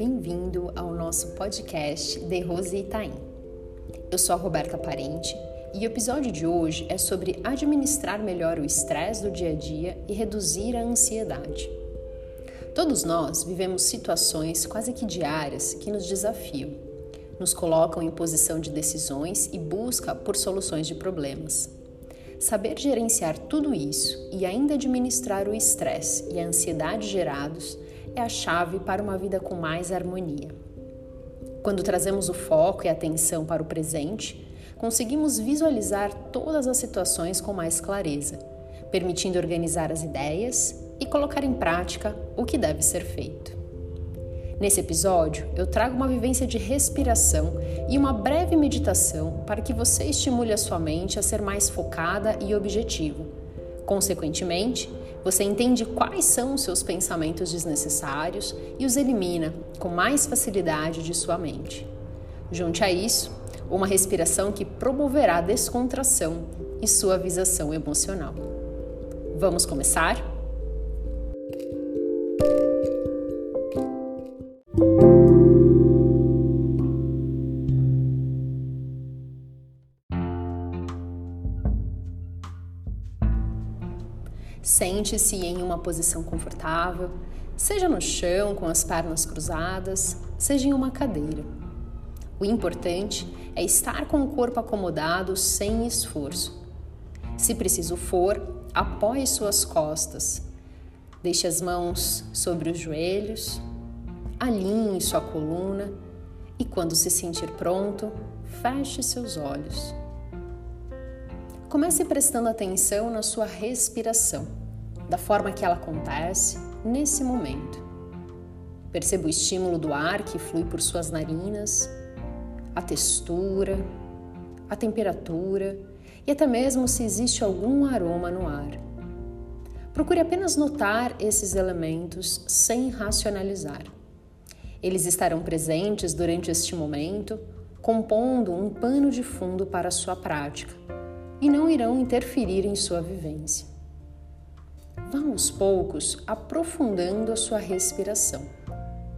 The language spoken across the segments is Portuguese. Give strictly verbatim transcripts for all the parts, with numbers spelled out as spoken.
Bem-vindo ao nosso podcast De Rose Itaim. Eu sou a Roberta Parente e o episódio de hoje é sobre administrar melhor o estresse do dia a dia e reduzir a ansiedade. Todos nós vivemos situações quase que diárias que nos desafiam, nos colocam em posição de decisões e busca por soluções de problemas. Saber gerenciar tudo isso e ainda administrar o estresse e a ansiedade gerados é a chave para uma vida com mais harmonia. Quando trazemos o foco e a atenção para o presente, conseguimos visualizar todas as situações com mais clareza, permitindo organizar as ideias e colocar em prática o que deve ser feito. Nesse episódio, eu trago uma vivência de respiração e uma breve meditação para que você estimule a sua mente a ser mais focada e objetiva. Consequentemente, você entende quais são os seus pensamentos desnecessários e os elimina com mais facilidade de sua mente. Junte a isso uma respiração que promoverá descontração e suavização emocional. Vamos começar? Sente-se em uma posição confortável, seja no chão com as pernas cruzadas, seja em uma cadeira. O importante é estar com o corpo acomodado sem esforço. Se preciso for, apoie suas costas. Deixe as mãos sobre os joelhos, alinhe sua coluna e, quando se sentir pronto, feche seus olhos. Comece prestando atenção na sua respiração, da forma que ela acontece nesse momento. Perceba o estímulo do ar que flui por suas narinas, a textura, a temperatura e até mesmo se existe algum aroma no ar. Procure apenas notar esses elementos sem racionalizar. Eles estarão presentes durante este momento, compondo um pano de fundo para a sua prática, e não irão interferir em sua vivência. Vá aos poucos aprofundando a sua respiração,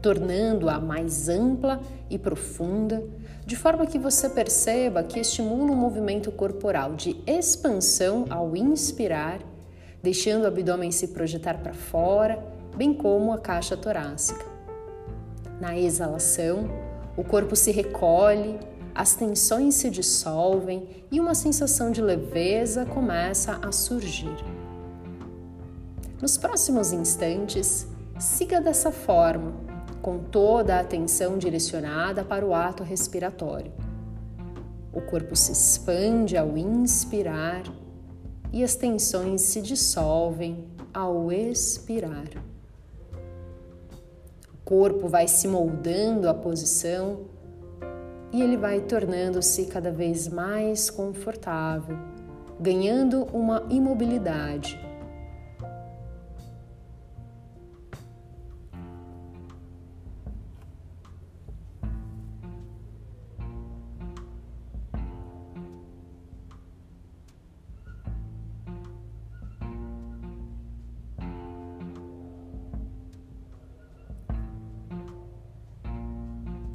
tornando-a mais ampla e profunda, de forma que você perceba que estimula um movimento corporal de expansão ao inspirar, deixando o abdômen se projetar para fora, bem como a caixa torácica. Na exalação, o corpo se recolhe, as tensões se dissolvem e uma sensação de leveza começa a surgir. Nos próximos instantes, siga dessa forma, com toda a atenção direcionada para o ato respiratório. O corpo se expande ao inspirar e as tensões se dissolvem ao expirar. O corpo vai se moldando à posição e ele vai tornando-se cada vez mais confortável, ganhando uma imobilidade.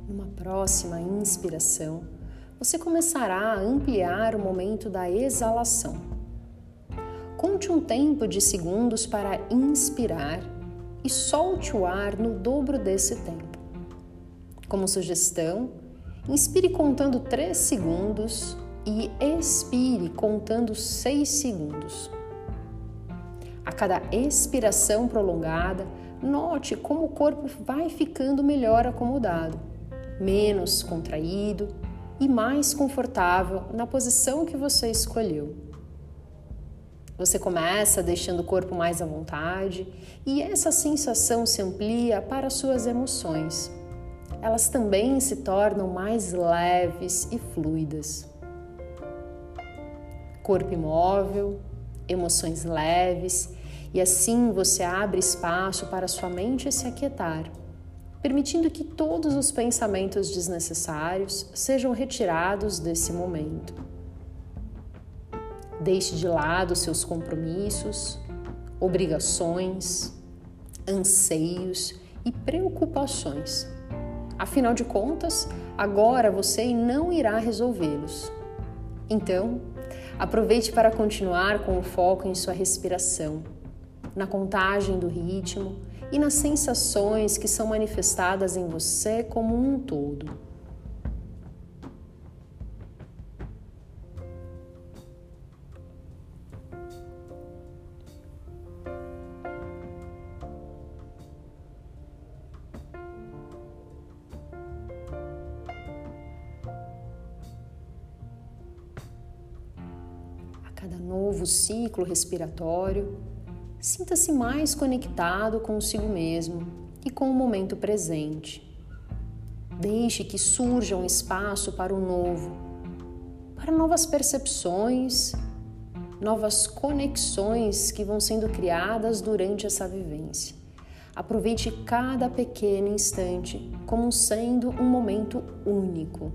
Numa próxima inspiração, você começará a ampliar o momento da exalação. Conte um tempo de segundos para inspirar e solte o ar no dobro desse tempo. Como sugestão, inspire contando três segundos e expire contando seis segundos. A cada expiração prolongada, note como o corpo vai ficando melhor acomodado, menos contraído e mais confortável na posição que você escolheu. Você começa deixando o corpo mais à vontade e essa sensação se amplia para suas emoções. Elas também se tornam mais leves e fluidas. Corpo imóvel, emoções leves, e assim você abre espaço para sua mente se aquietar, permitindo que todos os pensamentos desnecessários sejam retirados desse momento. Deixe de lado seus compromissos, obrigações, anseios e preocupações, Afinal de contas, agora você não irá resolvê-los. Então, aproveite para continuar com o foco em sua respiração, na contagem do ritmo e nas sensações que são manifestadas em você como um todo. Cada novo ciclo respiratório, sinta-se mais conectado consigo mesmo e com o momento presente. Deixe que surja um espaço para o novo, para novas percepções, novas conexões que vão sendo criadas durante essa vivência. Aproveite cada pequeno instante como sendo um momento único.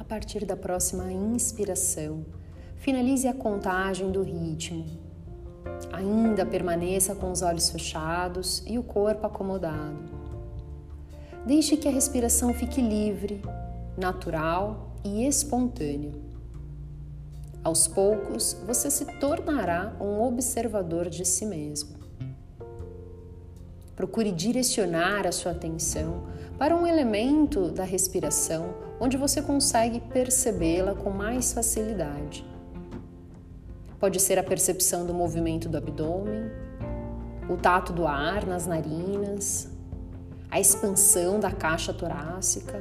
A partir da próxima inspiração, finalize a contagem do ritmo. Ainda permaneça com os olhos fechados e o corpo acomodado. Deixe que a respiração fique livre, natural e espontânea. Aos poucos, você se tornará um observador de si mesmo. Procure direcionar a sua atenção para um elemento da respiração onde você consegue percebê-la com mais facilidade. Pode ser a percepção do movimento do abdômen, o tato do ar nas narinas, a expansão da caixa torácica.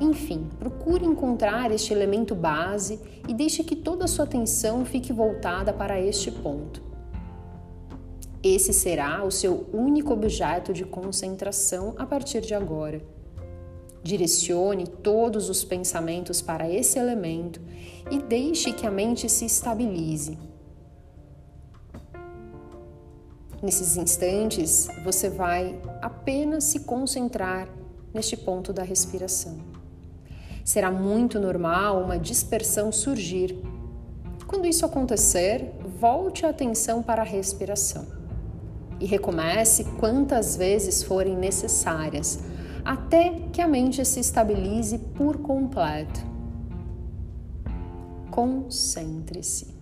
Enfim, procure encontrar este elemento base e deixe que toda a sua atenção fique voltada para este ponto. Esse será o seu único objeto de concentração a partir de agora. Direcione todos os pensamentos para esse elemento e deixe que a mente se estabilize. Nesses instantes, você vai apenas se concentrar neste ponto da respiração. Será muito normal uma dispersão surgir. Quando isso acontecer, volte a atenção para a respiração. E recomece quantas vezes forem necessárias, até que a mente se estabilize por completo. Concentre-se.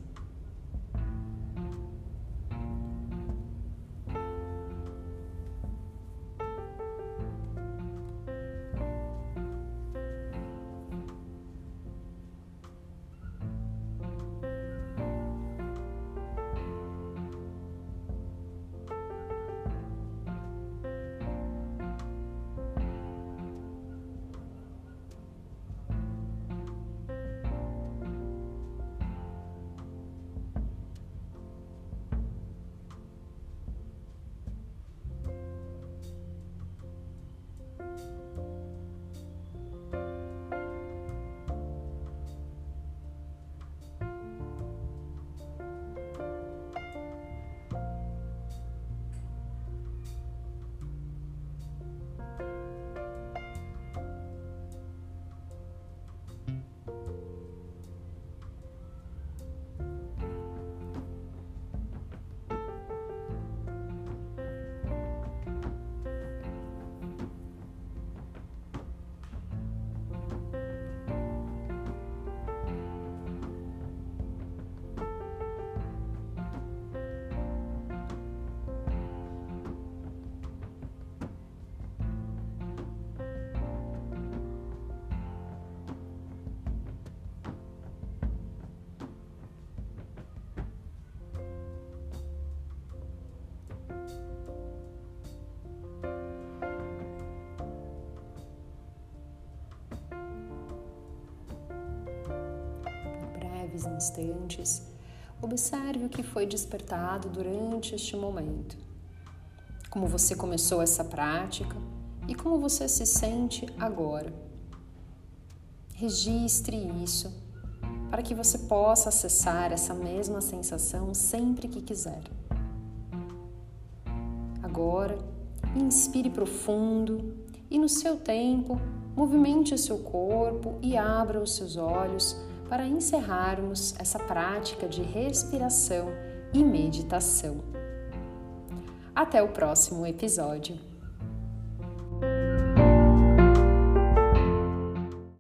Instantes, observe o que foi despertado durante este momento, como você começou essa prática e como você se sente agora. Registre isso para que você possa acessar essa mesma sensação sempre que quiser. Agora, inspire profundo e, no seu tempo, movimente o seu corpo e abra os seus olhos para encerrarmos essa prática de respiração e meditação. Até o próximo episódio!